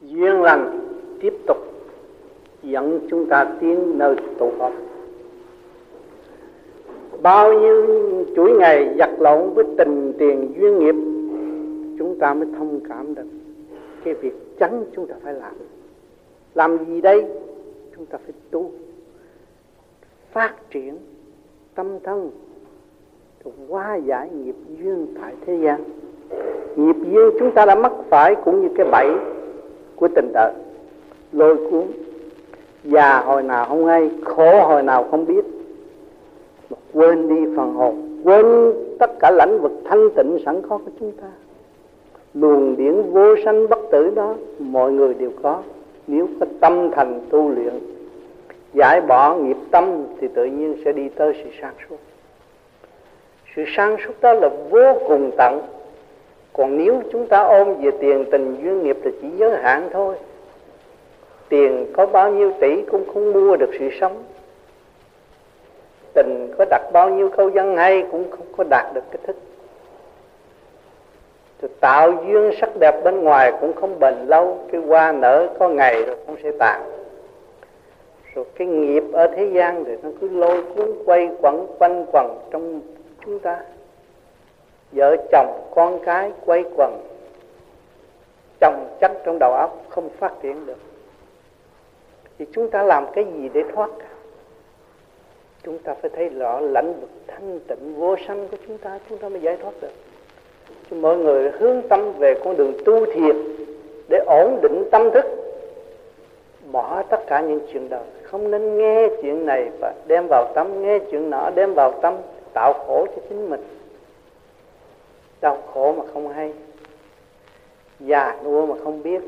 duyên lành tiếp tục dẫn chúng ta tiến nơi tổ hợp. Bao nhiêu chuỗi ngày giặt lộn với tình tiền duyên nghiệp, chúng ta mới thông cảm được cái việc tránh chúng ta phải làm. Làm gì đây? Chúng ta phải tu, phát triển tâm thân, hóa giải nghiệp duyên tại thế gian. Nghiệp duyên chúng ta đã mắc phải cũng như cái bẫy của tình đời lôi cuốn. Già hồi nào không hay, khổ hồi nào không biết, mà quên đi phần hồn, quên tất cả lãnh vực thanh tịnh sẵn có của chúng ta. Luồng điển vô sanh bất tử đó mọi người đều có, nếu có tâm thành tu luyện, giải bỏ nghiệp tâm thì tự nhiên sẽ đi tới sự sáng suốt. Sự sáng suốt đó là vô cùng tận. Còn nếu chúng ta ôm về tiền tình duyên nghiệp thì chỉ giới hạn thôi. Tiền có bao nhiêu tỷ cũng không mua được sự sống. Tình có đặt bao nhiêu câu văn hay cũng không có đạt được cái thức. Thì tạo duyên sắc đẹp bên ngoài cũng không bền lâu. Cái hoa nở có ngày rồi cũng sẽ tàn. Rồi cái nghiệp ở thế gian thì nó cứ lôi cuốn quay quẩn quanh quẩn trong chúng ta. Vợ chồng con cái quay quần chồng chắc trong đầu óc không phát triển được, thì chúng ta làm cái gì để thoát? Chúng ta phải thấy rõ lãnh vực thanh tịnh vô sanh của chúng ta mới giải thoát được. Chứ mọi người hướng tâm về con đường tu thiền để ổn định tâm thức, bỏ tất cả những chuyện đời, không nên nghe chuyện này và đem vào tâm, nghe chuyện nọ đem vào tâm, tạo khổ cho chính mình. Đau khổ mà không hay, già nua mà không biết.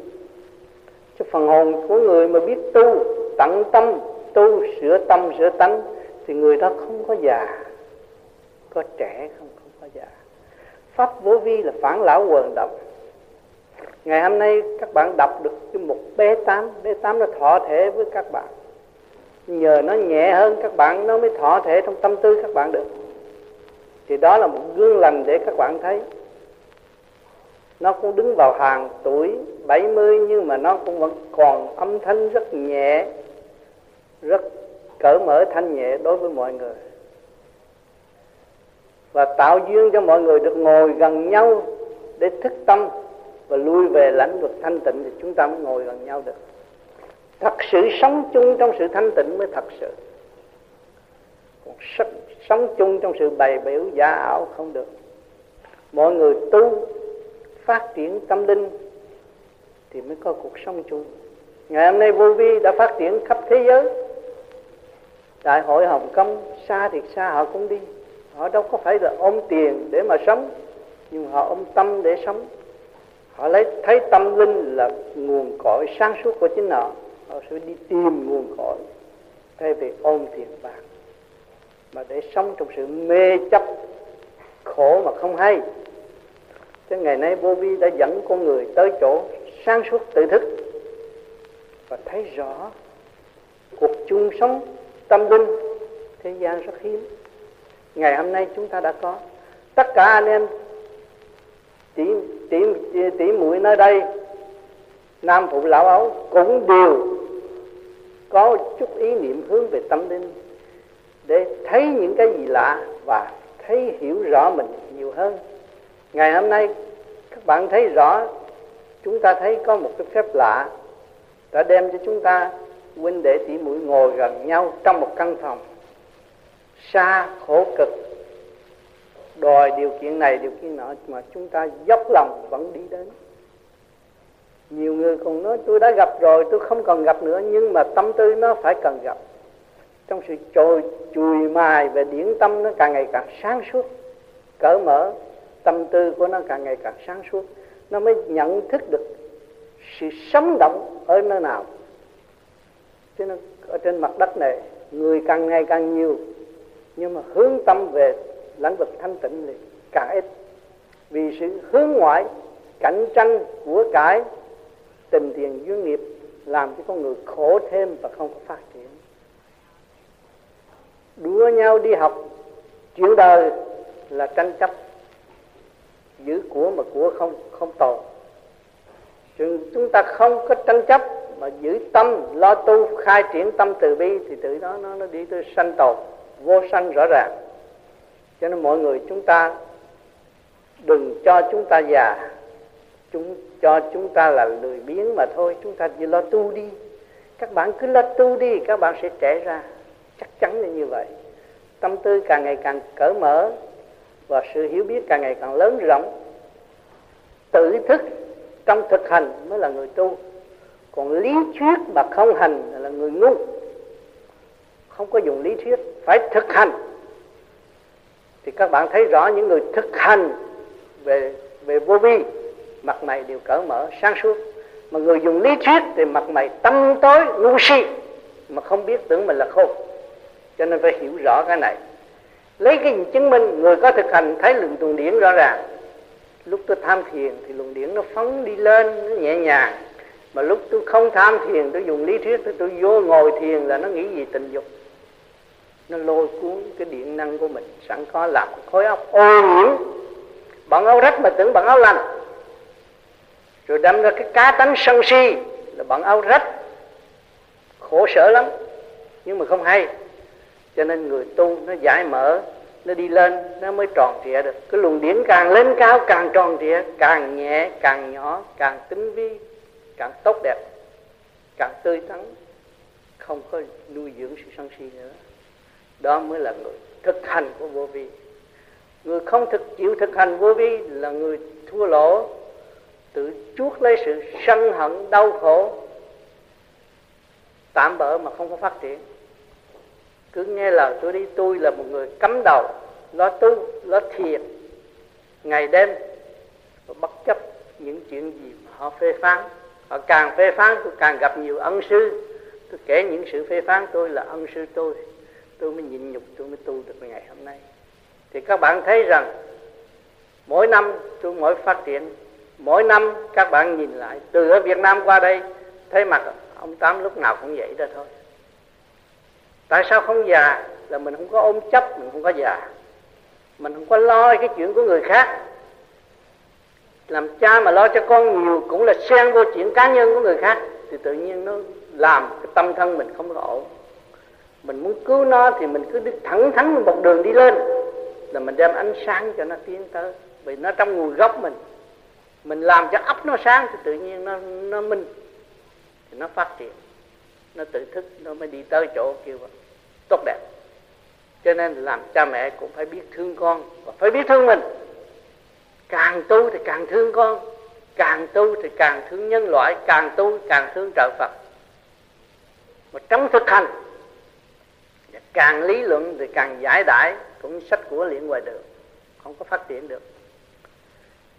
Chứ phần hồn của người mà biết tu, tận tâm tu, sửa tâm sửa tánh, thì người đó không có già, có trẻ không có già. Pháp Vô Vi là phản lão quần động. Ngày hôm nay các bạn đọc được cái mục B8. B8 nó thọ thể với các bạn, nhờ nó nhẹ hơn các bạn, nó mới thọ thể trong tâm tư các bạn được. Thì đó là một gương lành để các bạn thấy. Nó cũng đứng vào hàng tuổi 70 nhưng mà nó cũng vẫn còn âm thanh rất nhẹ, rất cởi mở thanh nhẹ đối với mọi người. Và tạo duyên cho mọi người được ngồi gần nhau để thức tâm và lui về lãnh vực thanh tịnh, thì chúng ta mới ngồi gần nhau được. Thật sự sống chung trong sự thanh tịnh mới thật sự. Còn sống chung trong sự bày biểu giả ảo không được. Mọi người tu phát triển tâm linh thì mới có cuộc sống chung. Ngày hôm nay Vô Vi đã phát triển khắp thế giới. Đại hội Hồng Kông, xa thì xa họ cũng đi. Họ đâu có phải là ôm tiền để mà sống, nhưng họ ôm tâm để sống. Họ thấy tâm linh là nguồn cội sáng suốt của chính họ. Họ sẽ đi tìm nguồn cội thay vì ôm tiền bạc, mà để sống trong sự mê chấp khổ mà không hay. Thế ngày nay Vô Vi đã dẫn con người tới chỗ sáng suốt tự thức và thấy rõ cuộc chung sống tâm linh thế gian rất hiếm. Ngày hôm nay chúng ta đã có. Tất cả anh em tỉ muội nơi đây, nam phụ lão ấu cũng đều có chút ý niệm hướng về tâm linh, để thấy những cái gì lạ và thấy hiểu rõ mình nhiều hơn. Ngày hôm nay các bạn thấy rõ, chúng ta thấy có một cái phép lạ đã đem cho chúng ta huynh đệ tỷ muội ngồi gần nhau trong một căn phòng. Xa khổ cực, đòi điều kiện này điều kiện nọ, mà chúng ta dốc lòng vẫn đi đến. Nhiều người còn nói tôi đã gặp rồi, tôi không cần gặp nữa, nhưng mà tâm tư nó phải cần gặp. Trong sự chùi mài về điển tâm, nó càng ngày càng sáng suốt, cởi mở, tâm tư của nó càng ngày càng sáng suốt. Nó mới nhận thức được sự sống động ở nơi nào. Thế nên ở trên mặt đất này, người càng ngày càng nhiều, nhưng mà hướng tâm về lãnh vực thanh tịnh thì càng ít. Vì sự hướng ngoại, cạnh tranh của cái tình tiền duyên nghiệp làm cho con người khổ thêm và không có phát triển. Đua nhau đi học, chuyện đời là tranh chấp, giữ của mà của không tồn. Chứ chúng ta không có tranh chấp mà giữ tâm lo tu, khai triển tâm từ bi thì tự đó nó đi tới sanh tồn vô sanh rõ ràng. Cho nên mọi người chúng ta đừng cho chúng ta già, cho chúng ta là lười biếng mà thôi. Chúng ta chỉ lo tu đi, các bạn cứ lo tu đi, các bạn sẽ trẻ ra, chắc chắn là như vậy. Tâm tư càng ngày càng cởi mở và sự hiểu biết càng ngày càng lớn rộng. Tự thức trong thực hành mới là người tu, còn lý thuyết mà không hành là người ngu. Không có dùng lý thuyết, phải thực hành. Thì các bạn thấy rõ những người thực hành về vô vi, mặt mày đều cởi mở, sáng suốt. Mà người dùng lý thuyết thì mặt mày tăm tối, ngu si, mà không biết tưởng mình là khôn. Cho nên phải hiểu rõ cái này. Lấy cái gì chứng minh? Người có thực hành thấy luồng điển rõ ràng. Lúc tôi tham thiền thì luồng điển nó phóng đi lên, nó nhẹ nhàng. Mà lúc tôi không tham thiền, tôi dùng lý thuyết, tôi vô ngồi thiền là nó nghĩ gì tình dục. Nó lôi cuốn cái điện năng của mình sẵn có, làm khối óc ô nhiễm. Bằng áo rách mà tưởng bằng áo lành. Rồi đâm ra cái cá tánh sân si là bằng áo rách. Khổ sở lắm, nhưng mà không hay. Cho nên người tu nó giải mở, nó đi lên, nó mới tròn trịa được. Cái luồng điển càng lên cao càng tròn trịa, càng nhẹ, càng nhỏ, càng tinh vi, càng tốt đẹp, càng tươi tắn, không có nuôi dưỡng sự sân si nữa. Đó mới là người thực hành của vô vi. Người không chịu thực hành vô vi là người thua lỗ, tự chuốc lấy sự sân hận, đau khổ, tạm bỡ mà không có phát triển. Cứ nghe lời tôi đi, tôi là một người cắm đầu, lo tu, lo thiền, ngày đêm, bất chấp những chuyện gì mà họ phê phán. Họ càng phê phán, tôi càng gặp nhiều ân sư. Tôi kể những sự phê phán tôi là ân sư tôi mới nhịn nhục, tôi mới tu được ngày hôm nay. Thì các bạn thấy rằng, mỗi năm tôi mỗi phát triển, mỗi năm các bạn nhìn lại, từ ở Việt Nam qua đây, thấy mặt ông Tám lúc nào cũng vậy đó thôi. Tại sao không già? Là mình không có ôm chấp, mình không có già. Mình không có lo cái chuyện của người khác. Làm cha mà lo cho con nhiều cũng là xen vô chuyện cá nhân của người khác. Thì tự nhiên nó làm cái tâm thân mình không có ổn. Mình muốn cứu nó thì mình cứ đi thẳng thắn một đường đi lên. Là mình đem ánh sáng cho nó tiến tới. Vì nó trong nguồn gốc mình. Mình làm cho ấp nó sáng thì tự nhiên nó minh. Thì nó phát triển. Nó tự thức, nó mới đi tới chỗ kêu tốt đẹp. Cho nên làm cha mẹ cũng phải biết thương con và phải biết thương mình. Càng tu thì càng thương con, càng tu thì càng thương nhân loại, càng tu càng thương trời Phật. Mà trong thực hành, càng lý luận thì càng giải đãi, cũng sách của liền ngoài đường, không có phát triển được.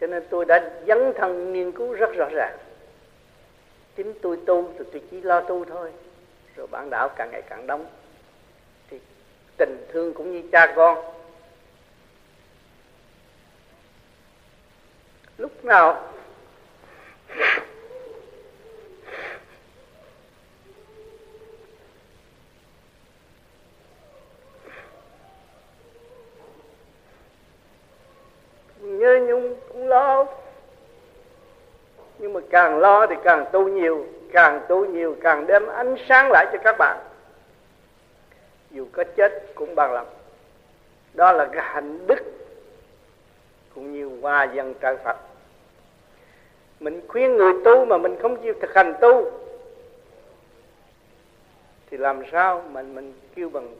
Cho nên tôi đã dấn thân nghiên cứu rất rõ ràng. Chính tôi tu thì tôi chỉ lo tu thôi. Rồi bản đạo càng ngày càng đông. Thì tình thương cũng như cha con, lúc nào nhớ nhung cũng lo. Nhưng mà càng lo thì càng tu nhiều, càng tu nhiều càng đem ánh sáng lại cho các bạn. Dù có chết cũng bằng lòng. Đó là cái hạnh đức cũng như hòa dân trời Phật. Mình khuyên người tu mà mình không chịu thực hành tu thì làm sao mình kêu bằng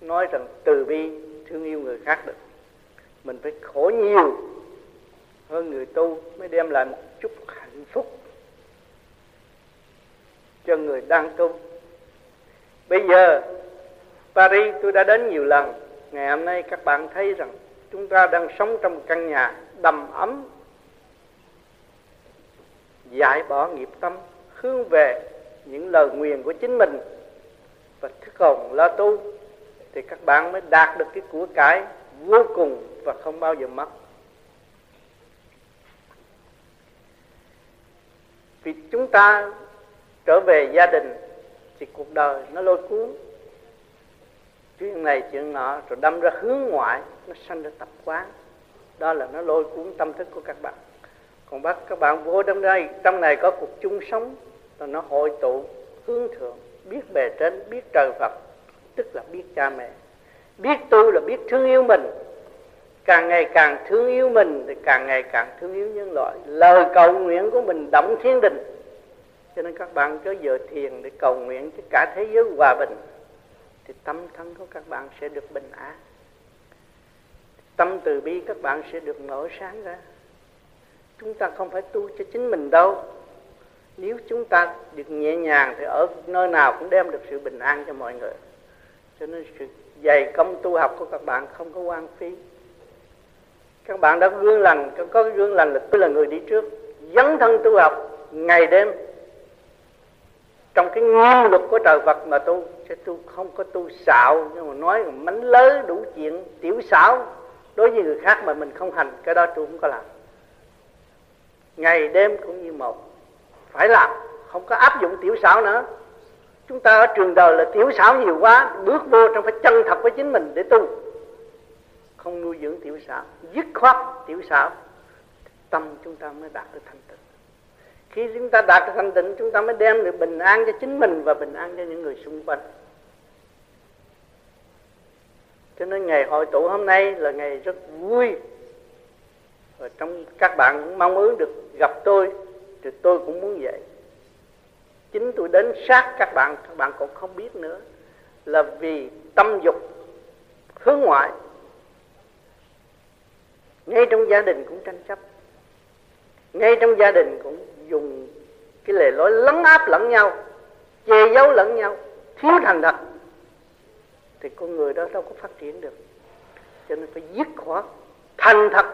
nói rằng từ bi thương yêu người khác được. Mình phải khổ nhiều hơn người tu mới đem lại một chút hạnh phúc cho người đang tu. Bây giờ Paris tôi đã đến nhiều lần. Ngày hôm nay các bạn thấy rằng chúng ta đang sống trong một căn nhà đầm ấm, giải bỏ nghiệp tâm, hướng về những lời nguyền của chính mình và thức hồn lo tu, thì các bạn mới đạt được cái của cải vô cùng và không bao giờ mất. Vì chúng ta trở về gia đình thì cuộc đời nó lôi cuốn chuyện này chuyện nọ, rồi đâm ra hướng ngoại, nó sanh ra tập quán. Đó là nó lôi cuốn tâm thức của các bạn. Còn các bạn vô trong đây, trong này có cuộc chung sống, rồi nó hội tụ hướng thượng, biết bề trên, biết trời Phật, tức là biết cha mẹ. Biết tu là biết thương yêu mình, càng ngày càng thương yêu mình thì càng ngày càng thương yêu nhân loại. Lời cầu nguyện của mình động thiên đình, cho nên các bạn cứ dựa thiền để cầu nguyện cho cả thế giới hòa bình, thì tâm thân của các bạn sẽ được bình an, tâm từ bi các bạn sẽ được mở sáng ra. Chúng ta không phải tu cho chính mình đâu, nếu chúng ta được nhẹ nhàng thì ở nơi nào cũng đem được sự bình an cho mọi người. Cho nên sự dày công tu học của các bạn không có hoang phí. Các bạn đã gương lành, có cái gương lành là tôi là người đi trước, dấn thân tu học ngày đêm trong cái nguyên luật của trời Phật mà tu, sẽ tu không có tu xạo, nhưng mà nói mánh lới đủ chuyện tiểu xảo đối với người khác mà mình không hành, cái đó tôi cũng có làm. Ngày đêm cũng như một, phải làm, không có áp dụng tiểu xảo nữa. Chúng ta ở trường đời là tiểu xảo nhiều quá, bước vô trong phải chân thật với chính mình để tu, không nuôi dưỡng tiểu xảo, dứt khoát tiểu xảo, tâm chúng ta mới đạt được thanh tịnh. Khi chúng ta đạt được thanh tịnh, chúng ta mới đem được bình an cho chính mình và bình an cho những người xung quanh. Cho nên ngày hội tụ hôm nay là ngày rất vui, và trong các bạn cũng mong ước được gặp tôi, thì tôi cũng muốn vậy. Chính tôi đến sát các bạn còn không biết nữa, là vì tâm dục hướng ngoại. Ngay trong gia đình cũng tranh chấp, ngay trong gia đình cũng dùng cái lề lối lấn áp lẫn nhau, che giấu lẫn nhau, thiếu thành thật, thì con người đó đâu có phát triển được. Cho nên phải dứt khoát thành thật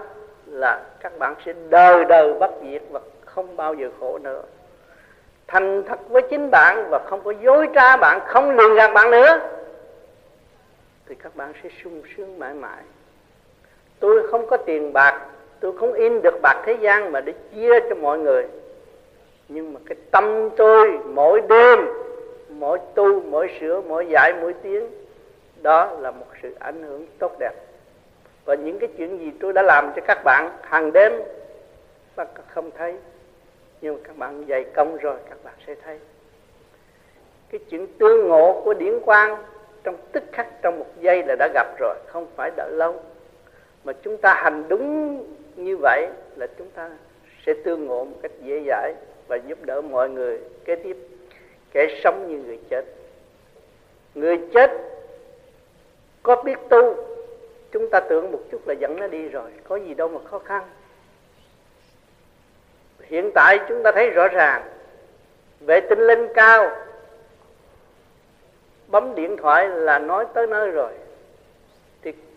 là các bạn sẽ đời đời bất diệt và không bao giờ khổ nữa. Thành thật với chính bạn và không có dối trá bạn, không lừa gạt bạn nữa, thì các bạn sẽ sung sướng mãi mãi. Tôi không có tiền bạc, tôi không in được bạc thế gian mà để chia cho mọi người, nhưng mà cái tâm tôi mỗi đêm, mỗi tu, mỗi sửa, mỗi dạy, mỗi tiếng, đó là một sự ảnh hưởng tốt đẹp. Và những cái chuyện gì tôi đã làm cho các bạn hàng đêm, các bạn không thấy, nhưng mà các bạn dày công rồi các bạn sẽ thấy. Cái chuyện tương ngộ của Điển Quang trong tức khắc, trong một giây là đã gặp rồi, không phải đợi lâu. Mà chúng ta hành đúng như vậy là chúng ta sẽ tương ngộ một cách dễ dãi và giúp đỡ mọi người kế tiếp, kẻ sống như người chết. Người chết có biết tu, chúng ta tưởng một chút là dẫn nó đi rồi, có gì đâu mà khó khăn. Hiện tại chúng ta thấy rõ ràng, vệ tinh lên cao, bấm điện thoại là nói tới nơi rồi.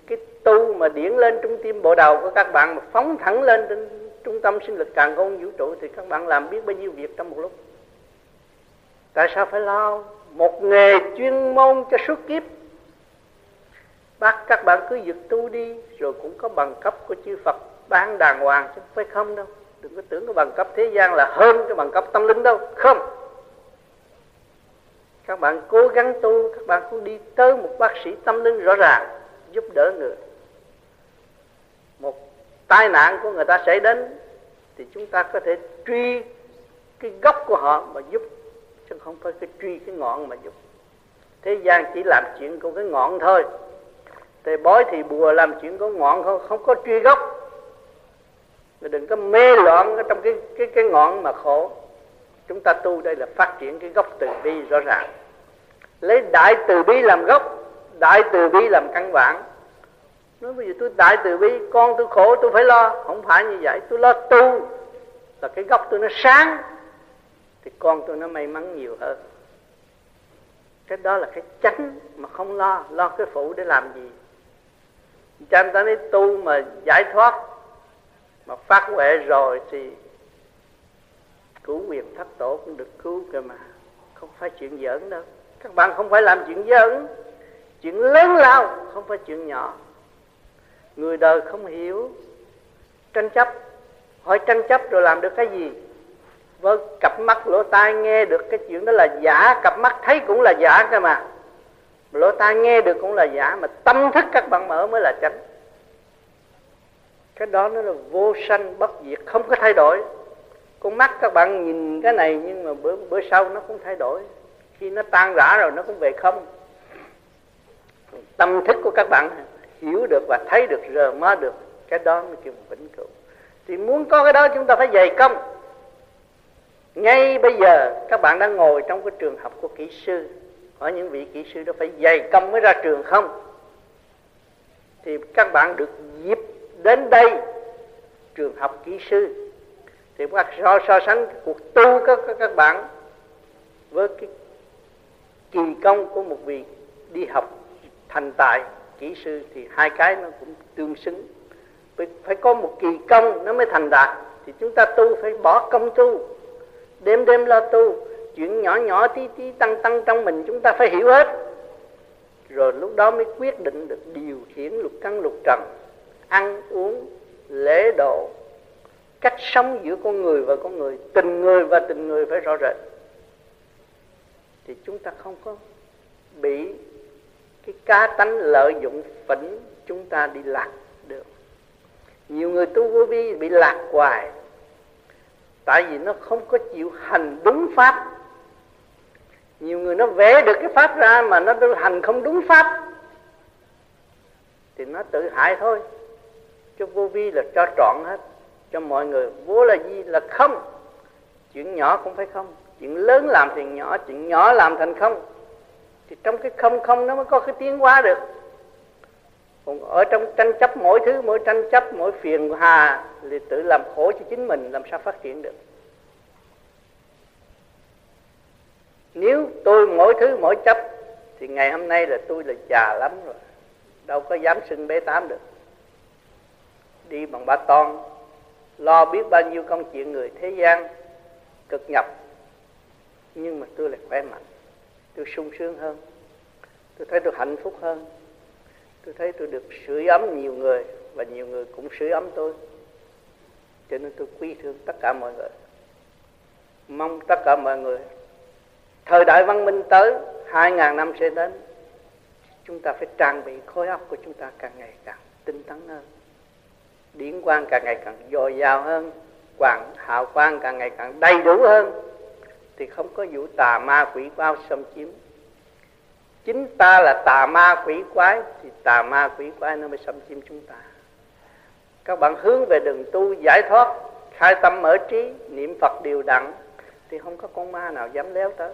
Cái tu mà điển lên trung tim bộ đầu của các bạn mà phóng thẳng lên trên trung tâm sinh lực càn khôn vũ trụ thì các bạn làm biết bao nhiêu việc trong một lúc. Tại sao phải lo một nghề chuyên môn cho suốt kiếp? Bác các bạn cứ việc tu đi, rồi cũng có bằng cấp của chư Phật ban đàng hoàng chứ phải không đâu. Đừng có tưởng cái bằng cấp thế gian là hơn cái bằng cấp tâm linh đâu, không. Các bạn cố gắng tu, các bạn cũng đi tới một bác sĩ tâm linh rõ ràng, giúp đỡ người. Một tai nạn của người ta xảy đến thì chúng ta có thể truy cái gốc của họ mà giúp, chứ không phải cái truy cái ngọn mà giúp. Thế gian chỉ làm chuyện của cái ngọn thôi, thầy bói thì bùa làm chuyện của ngọn thôi, không có truy gốc. Người đừng có mê loạn trong cái ngọn mà khổ. Chúng ta tu đây là phát triển cái gốc từ bi rõ ràng, lấy đại từ bi làm gốc, đại từ bi làm căn bản. Nói bây giờ tôi đại từ bi, con tôi khổ tôi phải lo, không phải như vậy. Tôi lo tu là cái gốc tôi nó sáng, thì con tôi nó may mắn nhiều hơn. Cái đó là cái chánh mà không lo. Lo cái phụ để làm gì? Cha người ta nói tu mà giải thoát, mà phát huệ rồi thì cứu quyền thất tổ cũng được cứu cơ mà, không phải chuyện giỡn đâu. Các bạn không phải làm chuyện giỡn, chuyện lớn lao, không phải chuyện nhỏ. Người đời không hiểu, tranh chấp, hỏi tranh chấp rồi làm được cái gì? Với cặp mắt lỗ tai nghe được cái chuyện đó là giả, cặp mắt thấy cũng là giả cơ mà, lỗ tai nghe được cũng là giả, mà tâm thức các bạn mở mới là chánh. Cái đó nó là vô sanh bất diệt, không có thay đổi. Con mắt các bạn nhìn cái này, nhưng mà bữa sau nó cũng thay đổi. Khi nó tan rã rồi nó cũng về không. Tâm thức của các bạn hiểu được và thấy được, rờ mơ được, cái đó mới kêu vĩnh cửu. Thì muốn có cái đó chúng ta phải dày công. Ngay bây giờ các bạn đang ngồi trong cái trường học của kỹ sư, hỏi những vị kỹ sư đó phải dày công mới ra trường không? Thì các bạn được dịp đến đây trường học kỹ sư, thì các so sánh cuộc tu các bạn với cái kỳ công của một vị đi học thành tài kỹ sư, thì hai cái nó cũng tương xứng. Phải có một kỳ công nó mới thành đạt. Thì chúng ta tu phải bỏ công tu, đêm đêm lo tu, chuyện nhỏ nhỏ tí tí tăng tăng trong mình chúng ta phải hiểu hết. Rồi lúc đó mới quyết định được điều khiển lục căn lục trần, ăn uống, lễ độ, cách sống giữa con người và con người, tình người và tình người phải rõ rệt. Thì chúng ta không có bị cái cá tánh lợi dụng phỉnh chúng ta đi lạc được. Nhiều người tu vô vi bị lạc hoài, tại vì nó không có chịu hành đúng pháp. Nhiều người nó vẽ được cái pháp ra mà nó hành không đúng pháp thì nó tự hại thôi. Cho vô vi là cho trọn hết, cho mọi người. Vô là gì? Là không. Chuyện nhỏ cũng phải không, chuyện lớn làm thành nhỏ, chuyện nhỏ làm thành không. Thì trong cái không không nó mới có cái tiến hóa được. Còn ở trong tranh chấp mỗi thứ, mỗi tranh chấp, mỗi phiền hà thì tự làm khổ cho chính mình, làm sao phát triển được. Nếu tôi mỗi thứ mỗi chấp thì ngày hôm nay là tôi là già lắm rồi, đâu có dám xưng bé tám được. Đi bằng ba ton, lo biết bao nhiêu công chuyện người thế gian cực nhập, nhưng mà tôi lại khỏe mạnh, tôi sung sướng hơn, tôi thấy tôi hạnh phúc hơn, tôi thấy tôi được sưởi ấm nhiều người và nhiều người cũng sưởi ấm tôi. Cho nên tôi quý thương tất cả mọi người. Mong tất cả mọi người, thời đại văn minh tới 2000 năm sẽ đến, chúng ta phải trang bị khối óc của chúng ta càng ngày càng tinh tấn hơn, điển quang càng ngày càng dồi dào hơn, quảng hào quang càng ngày càng đầy đủ hơn, thì không có vụ tà ma quỷ bao xâm chiếm. Chính ta là tà ma quỷ quái thì tà ma quỷ quái nó mới xâm chiếm chúng ta. Các bạn hướng về đường tu giải thoát, khai tâm mở trí, niệm Phật đều đặn thì không có con ma nào dám léo tới.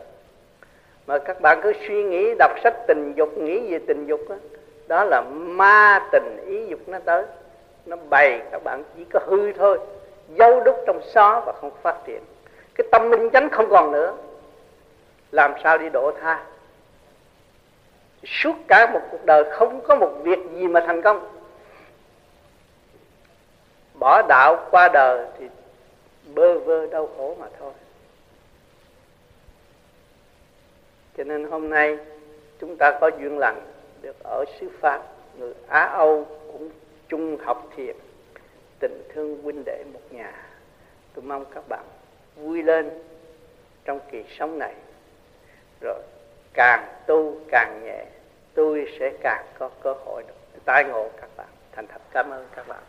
Mà các bạn cứ suy nghĩ, đọc sách tình dục, nghĩ về tình dục đó, đó là ma tình ý dục nó tới, nó bày các bạn chỉ có hư thôi, dấu đúc trong xó và không phát triển. Cái tâm minh chánh không còn nữa, làm sao đi độ tha? Suốt cả một cuộc đời không có một việc gì mà thành công. Bỏ đạo qua đời thì bơ vơ đau khổ mà thôi. Cho nên hôm nay chúng ta có duyên lành được ở xứ Pháp, người Á Âu cũng chung học thiện, tình thương huynh đệ một nhà. Tôi mong các bạn vui lên trong kỳ sống này, rồi càng tu càng nhẹ, tôi sẽ càng có cơ hội được tái ngộ các bạn. Thành thật cảm ơn các bạn.